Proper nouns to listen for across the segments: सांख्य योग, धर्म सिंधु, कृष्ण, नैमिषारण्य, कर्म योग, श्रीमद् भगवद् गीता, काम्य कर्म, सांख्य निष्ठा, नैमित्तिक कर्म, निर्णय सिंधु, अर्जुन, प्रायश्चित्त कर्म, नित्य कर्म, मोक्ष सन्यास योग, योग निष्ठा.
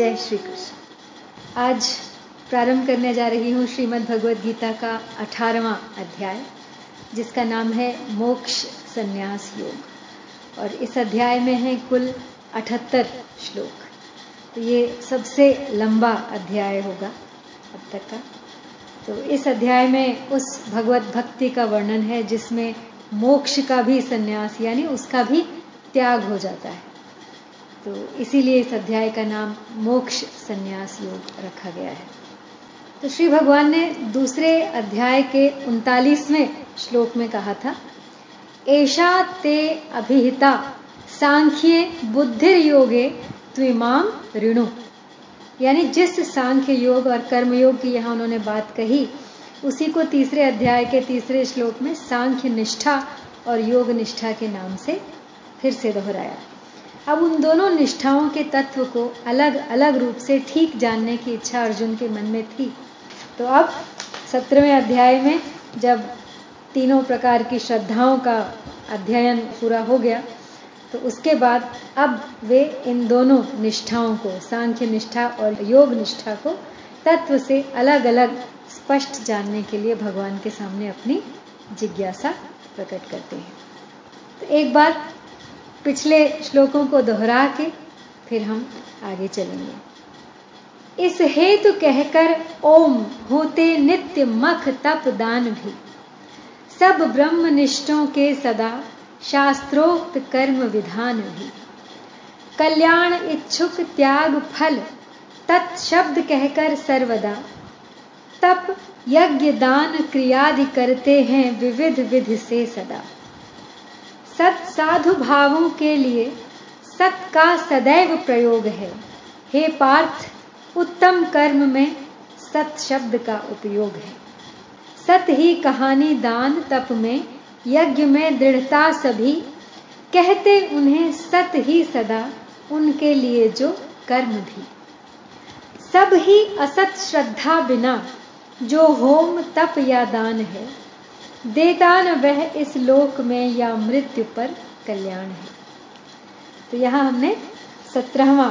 जय श्री कृष्ण। आज प्रारंभ करने जा रही हूँ श्रीमद् भगवद् गीता का 18वां अध्याय, जिसका नाम है मोक्ष सन्यास योग। और इस अध्याय में है कुल 78 श्लोक। तो ये सबसे लंबा अध्याय होगा अब तक का। तो इस अध्याय में उस भगवत भक्ति का वर्णन है जिसमें मोक्ष का भी सन्यास यानी उसका भी त्याग हो जाता है। तो इसीलिए इस अध्याय का नाम मोक्ष सन्यास योग रखा गया है। तो श्री भगवान ने दूसरे अध्याय के 39वें श्लोक में कहा था, एषा ते अभिहिता सांख्ये बुद्धिर्योगे त्विमाम ऋणु। यानी जिस सांख्य योग और कर्म योग की यहाँ उन्होंने बात कही, उसी को तीसरे अध्याय के तीसरे श्लोक में सांख्य निष्ठा और योग निष्ठा के नाम से फिर से दोहराया। अब उन दोनों निष्ठाओं के तत्व को अलग अलग रूप से ठीक जानने की इच्छा अर्जुन के मन में थी। तो अब 17वें अध्याय में जब तीनों प्रकार की श्रद्धाओं का अध्ययन पूरा हो गया, तो उसके बाद अब वे इन दोनों निष्ठाओं को, सांख्य निष्ठा और योग निष्ठा को, तत्व से अलग अलग स्पष्ट जानने के लिए भगवान के सामने अपनी जिज्ञासा प्रकट करते हैं। तो एक बार पिछले श्लोकों को दोहरा के फिर हम आगे चलेंगे। इस हेतु कहकर ओम होते नित्य मख तप दान भी, सब ब्रह्मनिष्ठों के सदा शास्त्रोक्त कर्म विधान भी, कल्याण इच्छुक त्याग फल तत्शब्द कहकर सर्वदा, तप यज्ञ दान क्रियादि करते हैं विविध विधि से सदा, सत साधु भावों के लिए सत का सदैव प्रयोग है, हे पार्थ उत्तम कर्म में सत शब्द का उपयोग है, सत ही कहानी दान तप में यज्ञ में दृढ़ता सभी, कहते उन्हें सत ही सदा उनके लिए जो कर्म भी, सब ही असत श्रद्धा बिना जो होम तप या दान है, देता न वह इस लोक में या मृत्यु पर कल्याण है। तो यहां हमने 17वां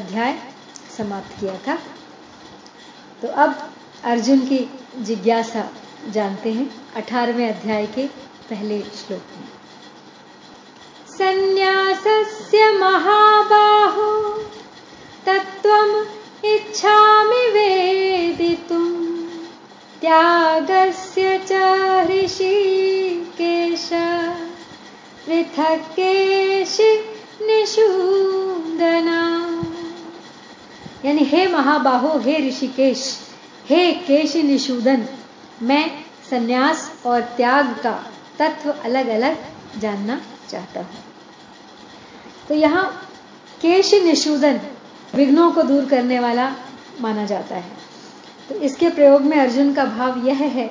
अध्याय समाप्त किया था। तो अब अर्जुन की जिज्ञासा जानते हैं 18वें अध्याय के पहले श्लोक में। संन्यासस्य महाबाहो तत्त्वम् इच्छामि वेदितुम्, त्यागस्य च ऋषिकेश पृथक्केश निषूदना। यानी हे महाबाहो, हे ऋषिकेश, हे केश निषूदन, मैं संन्यास और त्याग का तत्व अलग अलग जानना चाहता हूं। तो यहां केश निषूदन विघ्नों को दूर करने वाला माना जाता है। तो इसके प्रयोग में अर्जुन का भाव यह है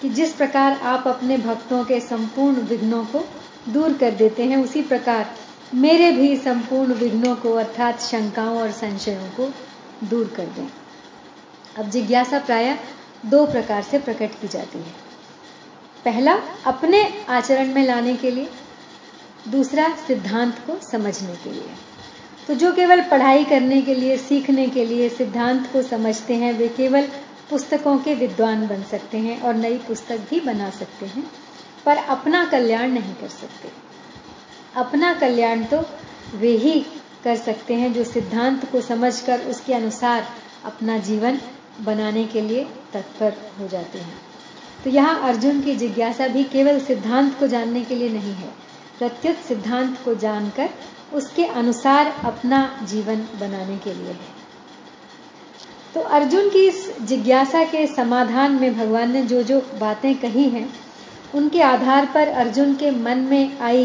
कि जिस प्रकार आप अपने भक्तों के संपूर्ण विघ्नों को दूर कर देते हैं, उसी प्रकार मेरे भी संपूर्ण विघ्नों को अर्थात शंकाओं और संशयों को दूर कर दें। अब जिज्ञासा प्राय दो प्रकार से प्रकट की जाती है, पहला अपने आचरण में लाने के लिए, दूसरा सिद्धांत को समझने के लिए। तो जो केवल पढ़ाई करने के लिए, सीखने के लिए सिद्धांत को समझते हैं, वे केवल पुस्तकों के विद्वान बन सकते हैं और नई पुस्तक भी बना सकते हैं, पर अपना कल्याण नहीं कर सकते। अपना कल्याण तो वे ही कर सकते हैं जो सिद्धांत को समझकर उसके अनुसार अपना जीवन बनाने के लिए तत्पर हो जाते हैं। तो यहाँ अर्जुन की जिज्ञासा भी केवल सिद्धांत को जानने के लिए नहीं है, प्रत्युत सिद्धांत को जानकर उसके अनुसार अपना जीवन बनाने के लिए है। तो अर्जुन की इस जिज्ञासा के समाधान में भगवान ने जो जो बातें कही हैं, उनके आधार पर अर्जुन के मन में आई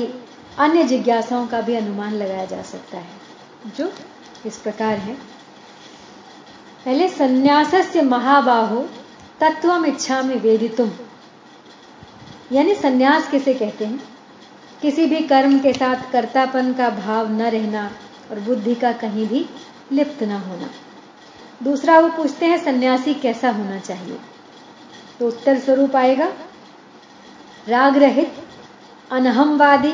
अन्य जिज्ञासाओं का भी अनुमान लगाया जा सकता है, जो इस प्रकार है। पहले संन्यासस्य महाबाहो तत्वम् इच्छामि वेदितुम्, यानी संन्यास किसे कहते हैं? किसी भी कर्म के साथ कर्तापन का भाव न रहना और बुद्धि का कहीं भी लिप्त न होना। दूसरा, वो पूछते हैं सन्यासी कैसा होना चाहिए, तो उत्तर स्वरूप आएगा राग रहित, अनहमवादी,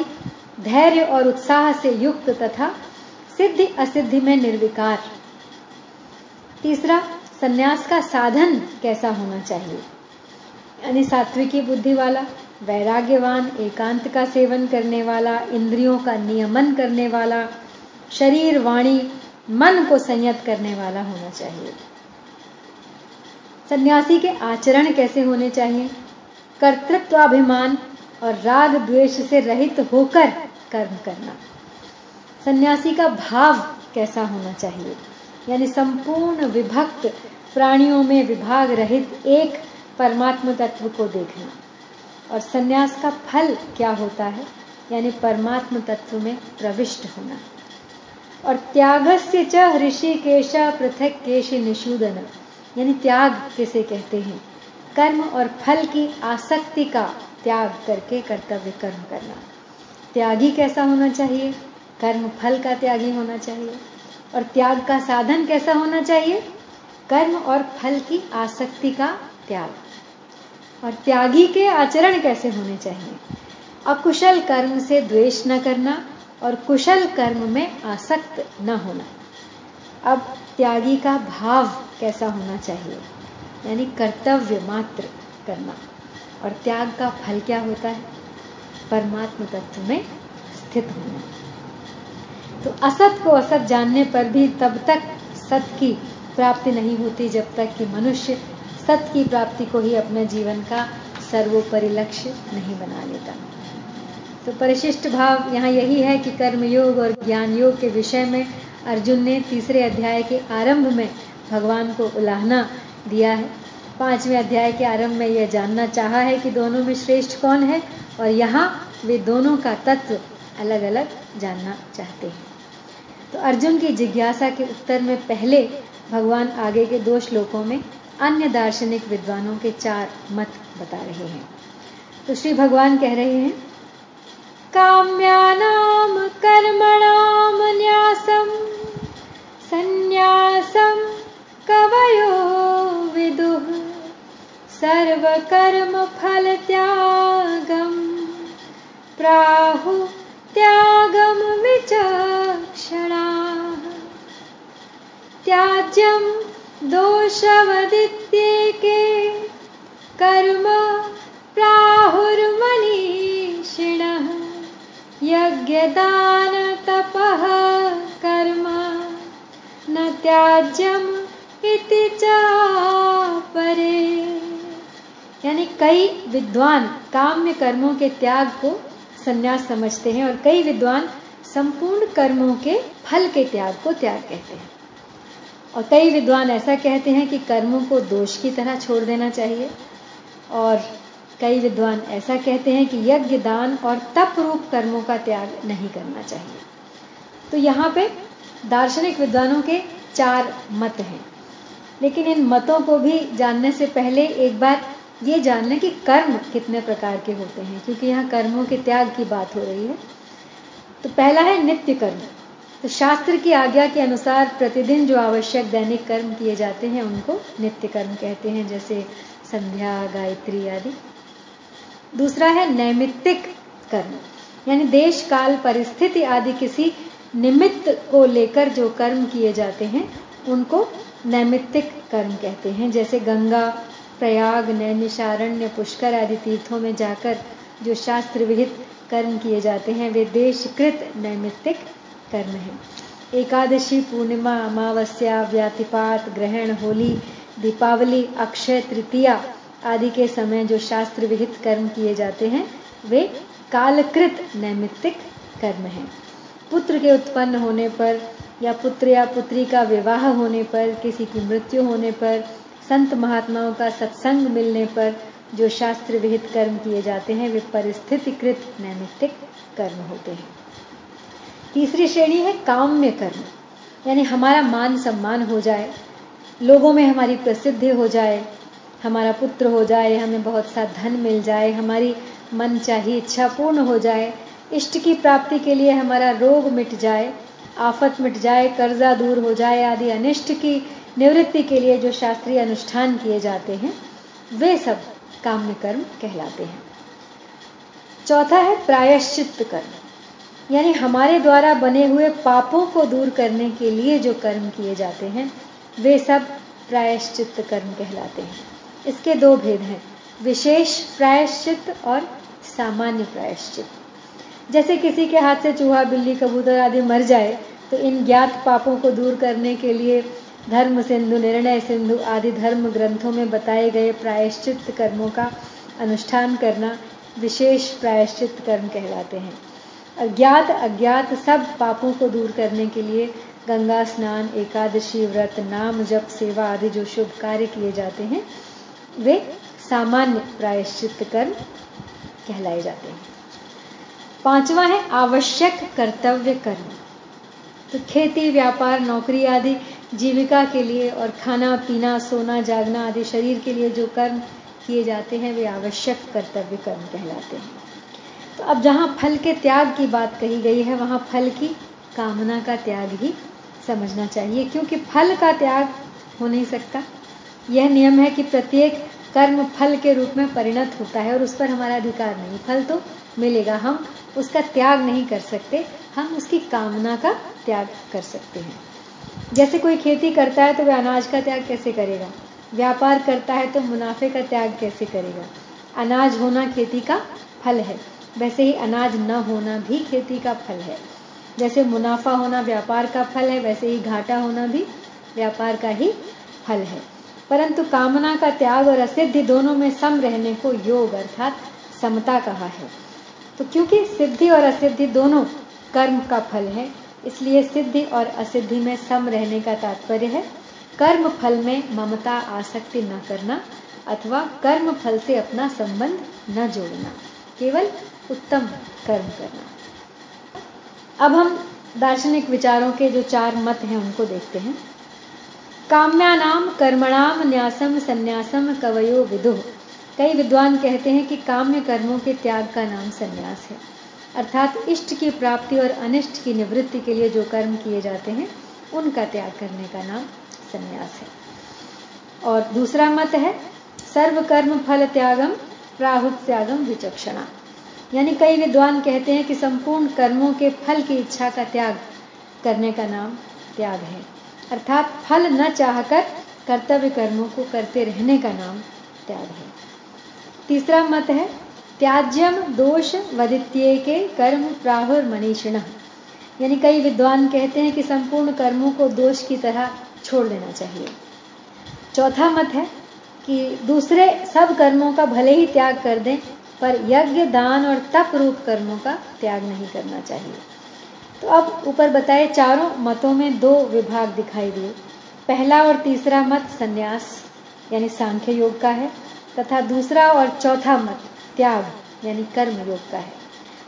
धैर्य और उत्साह से युक्त तथा सिद्धि असिद्धि में निर्विकार। तीसरा, संन्यास का साधन कैसा होना चाहिए, यानी सात्विकी बुद्धि वाला, वैराग्यवान, एकांत का सेवन करने वाला, इंद्रियों का नियमन करने वाला, शरीर वाणी मन को संयत करने वाला होना चाहिए। सन्यासी के आचरण कैसे होने चाहिए? कर्तृत्वाभिमान और राग द्वेष से रहित होकर कर्म करना। सन्यासी का भाव कैसा होना चाहिए, यानी संपूर्ण विभक्त प्राणियों में विभाग रहित एक परमात्म तत्व को देखना। और सन्यास का फल क्या होता है, यानी परमात्म तत्व में प्रविष्ट होना। और त्यागस्य च ऋषिकेश पृथक् केश निषूदन, यानी त्याग किसे कहते हैं? कर्म और फल की आसक्ति का त्याग करके कर्तव्य कर्म करना। त्यागी कैसा होना चाहिए? कर्म फल का त्यागी होना चाहिए। और त्याग का साधन कैसा होना चाहिए? कर्म और फल की आसक्ति का त्याग। और त्यागी के आचरण कैसे होने चाहिए? अकुशल कर्म से द्वेष न करना और कुशल कर्म में आसक्त न होना। अब त्यागी का भाव कैसा होना चाहिए, यानी कर्तव्य मात्र करना। और त्याग का फल क्या होता है? परमात्म तत्व में स्थित होना। तो असत को असत जानने पर भी तब तक सत की प्राप्ति नहीं होती जब तक कि मनुष्य सत की प्राप्ति को ही अपने जीवन का सर्वोपरि लक्ष्य नहीं बना लेता। तो परिशिष्ट भाव यहाँ यही है कि कर्मयोग और ज्ञान योग के विषय में अर्जुन ने तीसरे अध्याय के आरंभ में भगवान को उलाहना दिया है। पांचवें अध्याय के आरंभ में यह जानना चाहा है कि दोनों में श्रेष्ठ कौन है, और यहाँ वे दोनों का तत्व अलग अलग जानना चाहते हैं। तो अर्जुन की जिज्ञासा के उत्तर में पहले भगवान आगे के दो श्लोकों में अन्य दार्शनिक विद्वानों के चार मत बता रहे हैं। तो श्री भगवान कह रहे हैं, काम्यानाम कर्मणाम न्यासम संन्यासम कवयो विदुः सर्वकर्म फल त्यागम प्राहु त्यागम विचक्षणाः त्याज्यम दोषवदित्येके कर्म प्राहुर्मनीषिणः यज्ञदान तपः कर्म न त्याज्यम इति चापरे। यानी कई विद्वान काम्य कर्मों के त्याग को संन्यास समझते हैं और कई विद्वान संपूर्ण कर्मों के फल के त्याग को त्याग कहते हैं। और कई विद्वान ऐसा कहते हैं कि कर्मों को दोष की तरह छोड़ देना चाहिए। और कई विद्वान ऐसा कहते हैं कि यज्ञ दान और तप रूप कर्मों का त्याग नहीं करना चाहिए। तो यहाँ पे दार्शनिक विद्वानों के चार मत हैं, लेकिन इन मतों को भी जानने से पहले एक बार ये जान लें कि कर्म कितने प्रकार के होते हैं, क्योंकि यहाँ कर्मों के त्याग की बात हो रही है। तो पहला है नित्य कर्म। तो शास्त्र की आज्ञा के अनुसार प्रतिदिन जो आवश्यक दैनिक कर्म किए जाते हैं उनको नित्य कर्म कहते हैं, जैसे संध्या, गायत्री आदि। दूसरा है नैमित्तिक कर्म, यानी देश, काल, परिस्थिति आदि किसी निमित्त को लेकर जो कर्म किए जाते हैं उनको नैमित्तिक कर्म कहते हैं, जैसे गंगा, प्रयाग, नैमिषारण्य, पुष्कर आदि तीर्थों में जाकर जो शास्त्र विहित कर्म किए जाते हैं वे देशकृत नैमित्तिक कर्म हैं। एकादशी, पूर्णिमा, अमावस्या, व्यातिपात, ग्रहण, होली, दीपावली, अक्षय तृतीया आदि के समय जो शास्त्र विहित कर्म किए जाते हैं वे कालकृत नैमित्तिक कर्म हैं। पुत्र के उत्पन्न होने पर या पुत्र या पुत्री का विवाह होने पर, किसी की मृत्यु होने पर, संत महात्माओं का सत्संग मिलने पर जो शास्त्र विहित कर्म किए जाते हैं वे परिस्थितिकृत नैमित्तिक कर्म होते हैं। तीसरी श्रेणी है काम्य कर्म, यानी हमारा मान सम्मान हो जाए, लोगों में हमारी प्रसिद्धि हो जाए, हमारा पुत्र हो जाए, हमें बहुत सा धन मिल जाए, हमारी मन चाही इच्छा पूर्ण हो जाए, इष्ट की प्राप्ति के लिए हमारा रोग मिट जाए, आफत मिट जाए, कर्जा दूर हो जाए आदि अनिष्ट की निवृत्ति के लिए जो शास्त्रीय अनुष्ठान किए जाते हैं वे सब काम्य कर्म कहलाते हैं। चौथा है प्रायश्चित्त कर्म, यानी हमारे द्वारा बने हुए पापों को दूर करने के लिए जो कर्म किए जाते हैं वे सब प्रायश्चित कर्म कहलाते हैं। इसके दो भेद हैं, विशेष प्रायश्चित और सामान्य प्रायश्चित। जैसे किसी के हाथ से चूहा, बिल्ली, कबूतर आदि मर जाए तो इन ज्ञात पापों को दूर करने के लिए धर्म सिंधु, निर्णय सिंधु आदि धर्म ग्रंथों में बताए गए प्रायश्चित कर्मों का अनुष्ठान करना विशेष प्रायश्चित कर्म कहलाते हैं। अज्ञात अज्ञात सब पापों को दूर करने के लिए गंगा स्नान, एकादशी व्रत, नाम जप, सेवा आदि जो शुभ कार्य किए जाते हैं वे सामान्य प्रायश्चित कर्म कहलाए जाते हैं। पांचवा है आवश्यक कर्तव्य कर्म। तो खेती, व्यापार, नौकरी आदि जीविका के लिए और खाना पीना, सोना जागना आदि शरीर के लिए जो कर्म किए जाते हैं वे आवश्यक कर्तव्य कर्म कहलाते हैं। तो अब जहां फल के त्याग की बात कही गई है वहां फल की कामना का त्याग ही समझना चाहिए, क्योंकि फल का त्याग हो नहीं सकता। यह नियम है कि प्रत्येक कर्म फल के रूप में परिणत होता है और उस पर हमारा अधिकार नहीं। फल तो मिलेगा, हम उसका त्याग नहीं कर सकते, हम उसकी कामना का त्याग कर सकते हैं। जैसे कोई खेती करता है तो वह अनाज का त्याग कैसे करेगा, व्यापार करता है तो मुनाफे का त्याग कैसे करेगा। अनाज होना खेती का फल है, वैसे ही अनाज न होना भी खेती का फल है। जैसे मुनाफा होना व्यापार का फल है, वैसे ही घाटा होना भी व्यापार का ही फल है। परंतु कामना का त्याग और असिद्धि दोनों में सम रहने को योग अर्थात समता कहा है। तो क्योंकि सिद्धि और असिद्धि दोनों कर्म का फल है, इसलिए सिद्धि और असिद्धि में सम रहने का तात्पर्य है कर्म फल में ममता, आसक्ति न करना अथवा कर्म फल से अपना संबंध न जोड़ना, केवल उत्तम कर्म करना। अब हम दार्शनिक विचारों के जो चार मत हैं उनको देखते हैं। काम्यानाम कर्मणाम न्यासम संन्यासम कवयो विदुः। कई विद्वान कहते हैं कि काम्य कर्मों के त्याग का नाम संन्यास है, अर्थात इष्ट की प्राप्ति और अनिष्ट की निवृत्ति के लिए जो कर्म किए जाते हैं उनका त्याग करने का नाम संन्यास है। और दूसरा मत है सर्व कर्म फल त्यागम प्राहुत त्यागम विचक्षणा, यानी कई विद्वान कहते हैं कि संपूर्ण कर्मों के फल की इच्छा का त्याग करने का नाम त्याग है, अर्थात फल न चाहकर कर्तव्य कर्मों को करते रहने का नाम त्याग है। तीसरा मत है त्याज्यम दोष वदित्ये के कर्म प्राहुर मनीषिणः, यानी कई विद्वान कहते हैं कि संपूर्ण कर्मों को दोष की तरह छोड़ देना चाहिए। चौथा मत है कि दूसरे सब कर्मों का भले ही त्याग कर दें, पर यज्ञ, दान और तप रूप कर्मों का त्याग नहीं करना चाहिए। तो अब ऊपर बताए चारों मतों में दो विभाग दिखाई दिए। पहला और तीसरा मत संन्यास यानी सांख्य योग का है, तथा दूसरा और चौथा मत त्याग यानी कर्म योग का है।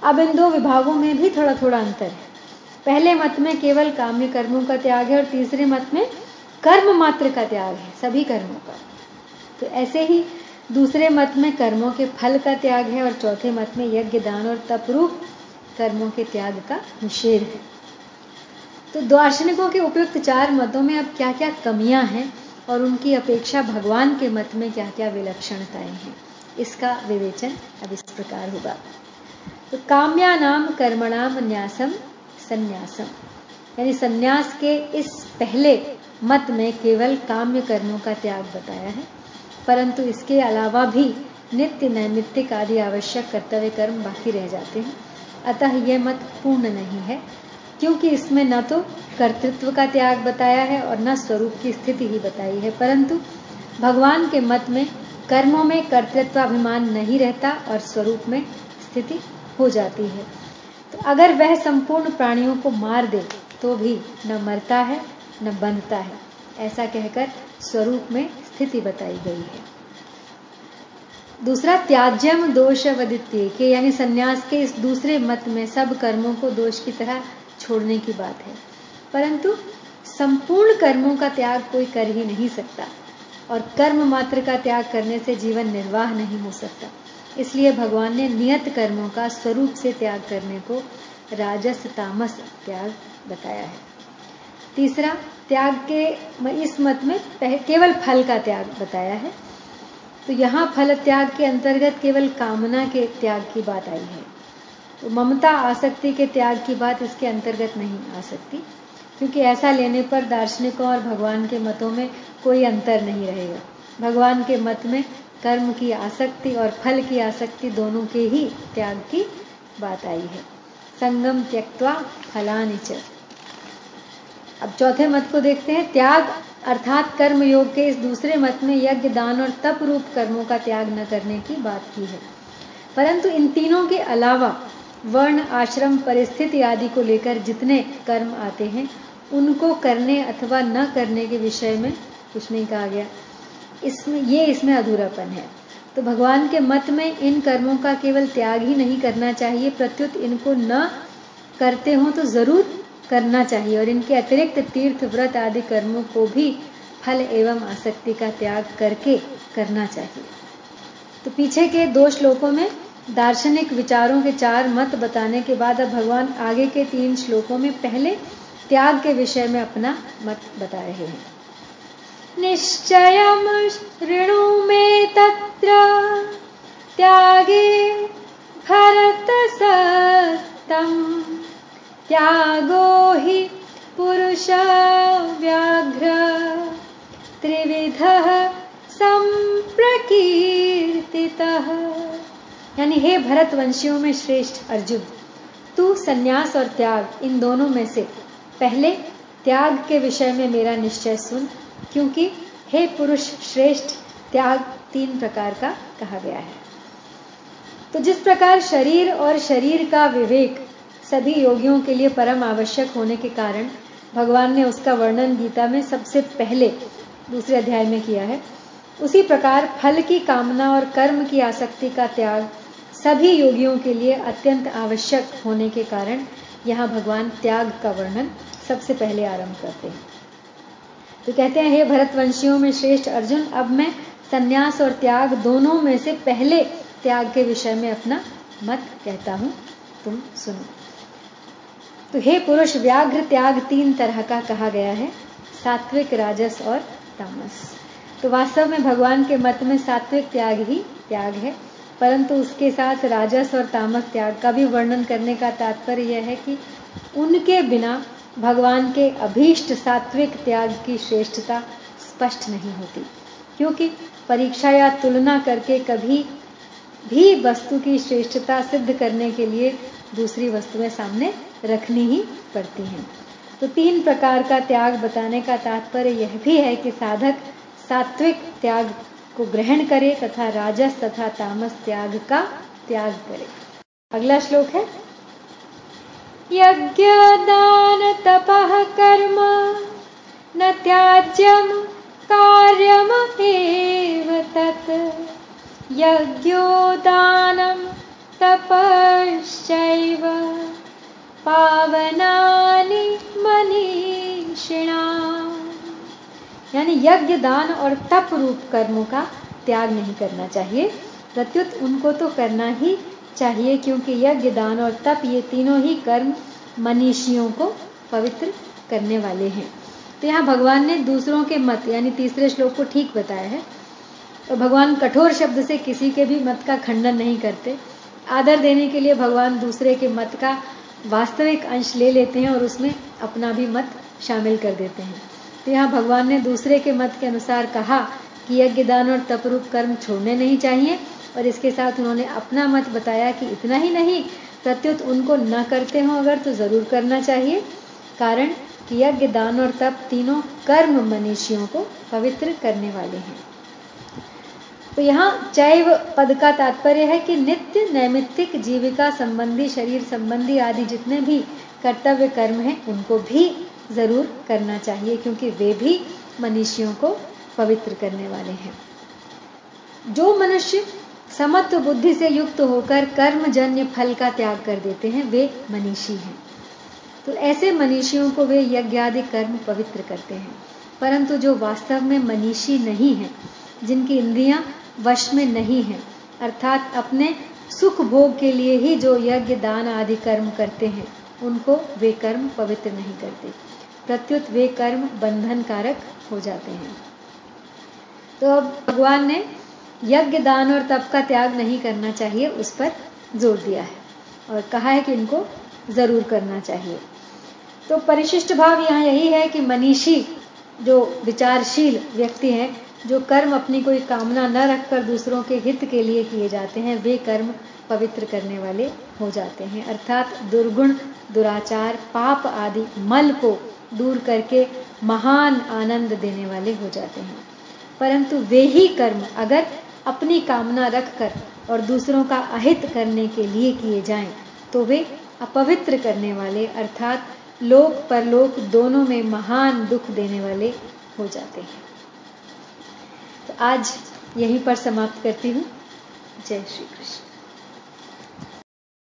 अब इन दो विभागों में भी थोड़ा थोड़ा अंतर है। पहले मत में केवल काम्य कर्मों का त्याग है और तीसरे मत में कर्म मात्र का त्याग है, सभी कर्मों का। तो ऐसे ही दूसरे मत में कर्मों के फल का त्याग है और चौथे मत में यज्ञ, दान और तपरूप कर्मों के त्याग का निषेध है। तो दार्शनिकों के उपयुक्त चार मतों में अब क्या क्या कमियां हैं और उनकी अपेक्षा भगवान के मत में क्या क्या विलक्षणताएं हैं, इसका विवेचन अब इस प्रकार होगा। तो काम्यानाम कर्मणाम न्यासम संन्यासम, यानी संन्यास के इस पहले मत में केवल काम्य कर्मों का त्याग बताया है, परंतु इसके अलावा भी नित्य, नैमित्तिक आदि आवश्यक कर्तव्य कर्म बाकी रह जाते हैं। अतः यह मत पूर्ण नहीं है, क्योंकि इसमें न तो कर्तृत्व का त्याग बताया है और न स्वरूप की स्थिति ही बताई है। परंतु भगवान के मत में कर्मों में कर्तृत्वाभिमान नहीं रहता और स्वरूप में स्थिति हो जाती है। तो अगर वह संपूर्ण प्राणियों को मार दे तो भी न मरता है न बंधता है, ऐसा कहकर स्वरूप में स्थिति बताई गई है। दूसरा त्याज्यम दोष वदित्ये के, यानी संन्यास के इस दूसरे मत में सब कर्मों को दोष की तरह छोड़ने की बात है, परंतु संपूर्ण कर्मों का त्याग कोई कर ही नहीं सकता और कर्म मात्र का त्याग करने से जीवन निर्वाह नहीं हो सकता। इसलिए भगवान ने नियत कर्मों का स्वरूप से त्याग करने को राजस तामस त्याग बताया है। तीसरा, त्याग के इस मत में केवल फल का त्याग बताया है। तो यहाँ फल त्याग के अंतर्गत केवल कामना के त्याग की बात आई है, तो ममता, आसक्ति के त्याग की बात इसके अंतर्गत नहीं आ सकती। क्योंकि ऐसा लेने पर दार्शनिकों और भगवान के मतों में कोई अंतर नहीं रहेगा। भगवान के मत में कर्म की आसक्ति और फल की आसक्ति दोनों के ही त्याग की बात आई है। संगम त्यक्त्वा फलानि च। अब चौथे मत को देखते हैं। त्याग अर्थात कर्म योग के इस दूसरे मत में यज्ञ, दान और तप रूप कर्मों का त्याग न करने की बात की है, परंतु इन तीनों के अलावा वर्ण, आश्रम, परिस्थिति आदि को लेकर जितने कर्म आते हैं उनको करने अथवा न करने के विषय में कुछ नहीं कहा गया। इसमें अधूरापन है। तो भगवान के मत में इन कर्मों का केवल त्याग ही नहीं करना चाहिए, प्रत्युत इनको न करते हों तो जरूर करना चाहिए और इनके अतिरिक्त तीर्थ, व्रत आदि कर्मों को भी फल एवं आसक्ति का त्याग करके करना चाहिए। तो पीछे के दो श्लोकों में दार्शनिक विचारों के चार मत बताने के बाद अब भगवान आगे के तीन श्लोकों में पहले त्याग के विषय में अपना मत बता रहे हैं। निश्चयम् ऋणु में तत्र त्यागे भरत सत्तम त्यागो हि पुरुष व्याघ्र त्रिविध संप्रकीर्तितः। यानी हे भरतवंशियों में श्रेष्ठ अर्जुन, तू संन्यास और त्याग इन दोनों में से पहले त्याग के विषय में मेरा निश्चय सुन, क्योंकि हे पुरुष श्रेष्ठ, त्याग तीन प्रकार का कहा गया है। तो जिस प्रकार शरीर और शरीर का विवेक सभी योगियों के लिए परम आवश्यक होने के कारण भगवान ने उसका वर्णन गीता में सबसे पहले दूसरे अध्याय में किया है, उसी प्रकार फल की कामना और कर्म की आसक्ति का त्याग सभी योगियों के लिए अत्यंत आवश्यक होने के कारण यहाँ भगवान त्याग का वर्णन सबसे पहले आरंभ करते हैं। तो कहते हैं, हे भरतवंशियों में श्रेष्ठ अर्जुन, अब मैं संन्यास और त्याग दोनों में से पहले त्याग के विषय में अपना मत कहता हूं, तुम सुनो। तो हे पुरुष व्याघ्र, त्याग तीन तरह का कहा गया है, सात्विक, राजस और तामस। तो वास्तव में भगवान के मत में सात्विक त्याग ही त्याग है, परंतु उसके साथ राजस और तामस त्याग का भी वर्णन करने का तात्पर्य यह है कि उनके बिना भगवान के अभीष्ट सात्विक त्याग की श्रेष्ठता स्पष्ट नहीं होती, क्योंकि परीक्षा या तुलना करके कभी भी वस्तु की श्रेष्ठता सिद्ध करने के लिए दूसरी वस्तुएं सामने रखनी ही पड़ती हैं। तो तीन प्रकार का त्याग बताने का तात्पर्य यह भी है कि साधक सात्विक त्याग को ग्रहण करे तथा राजस तथा तामस त्याग का त्याग करे। अगला श्लोक है, यज्ञ दान तपः कर्म न त्याज्यम कार्यम एव तत् यज्ञो दानं तपश्चैव पावनानि मनीषिणाम्। यानी यज्ञ, दान और तप रूप कर्मों का त्याग नहीं करना चाहिए, प्रत्युत उनको तो करना ही चाहिए, क्योंकि यज्ञ, दान और तप ये तीनों ही कर्म मनीषियों को पवित्र करने वाले हैं। तो यहाँ भगवान ने दूसरों के मत यानी तीसरे श्लोक को ठीक बताया है। तो भगवान कठोर शब्द से किसी के भी मत का खंडन नहीं करते। आदर देने के लिए भगवान दूसरे के मत का वास्तविक अंश ले लेते हैं और उसमें अपना भी मत शामिल कर देते हैं। तो यहाँ भगवान ने दूसरे के मत के अनुसार कहा कि यज्ञ, दान और तप रूप कर्म छोड़ने नहीं चाहिए, और इसके साथ उन्होंने अपना मत बताया कि इतना ही नहीं, प्रत्युत उनको न करते हों अगर तो जरूर करना चाहिए, कारण कि यज्ञ, दान और तप तीनों कर्म मनीषियों को पवित्र करने वाले हैं। तो यहाँ चैव पद का तात्पर्य है कि नित्य, नैमित्तिक, जीविका संबंधी, शरीर संबंधी आदि जितने भी कर्तव्य कर्म हैं उनको भी जरूर करना चाहिए, क्योंकि वे भी मनीषियों को पवित्र करने वाले हैं। जो मनुष्य समत्व बुद्धि से युक्त होकर कर्मजन्य फल का त्याग कर देते हैं वे मनीषी हैं। तो ऐसे मनीषियों को वे यज्ञादि कर्म पवित्र करते हैं, परंतु जो वास्तव में मनीषी नहीं हैं, जिनकी इंद्रियां वश में नहीं हैं, अर्थात अपने सुख भोग के लिए ही जो यज्ञ, दान आदि कर्म करते हैं, उनको वे कर्म पवित्र नहीं करते, प्रत्युत वे कर्म बंधन कारक हो जाते हैं। तो अब भगवान ने यज्ञ, दान और तप का त्याग नहीं करना चाहिए उस पर जोर दिया है और कहा है कि इनको जरूर करना चाहिए। तो परिशिष्ट भाव यहाँ यही है कि मनीषी जो विचारशील व्यक्ति हैं, जो कर्म अपनी कोई कामना न रखकर दूसरों के हित के लिए किए जाते हैं, वे कर्म पवित्र करने वाले हो जाते हैं। अर्थात दुर्गुण, दुराचार, पाप आदि मल को दूर करके महान आनंद देने वाले हो जाते हैं। परंतु वे ही कर्म अगर अपनी कामना रखकर और दूसरों का अहित करने के लिए किए जाएं, तो वे अपवित्र करने वाले अर्थात लोक परलोक दोनों में महान दुख देने वाले हो जाते हैं। तो आज यहीं पर समाप्त करती हूँ। जय श्री कृष्ण।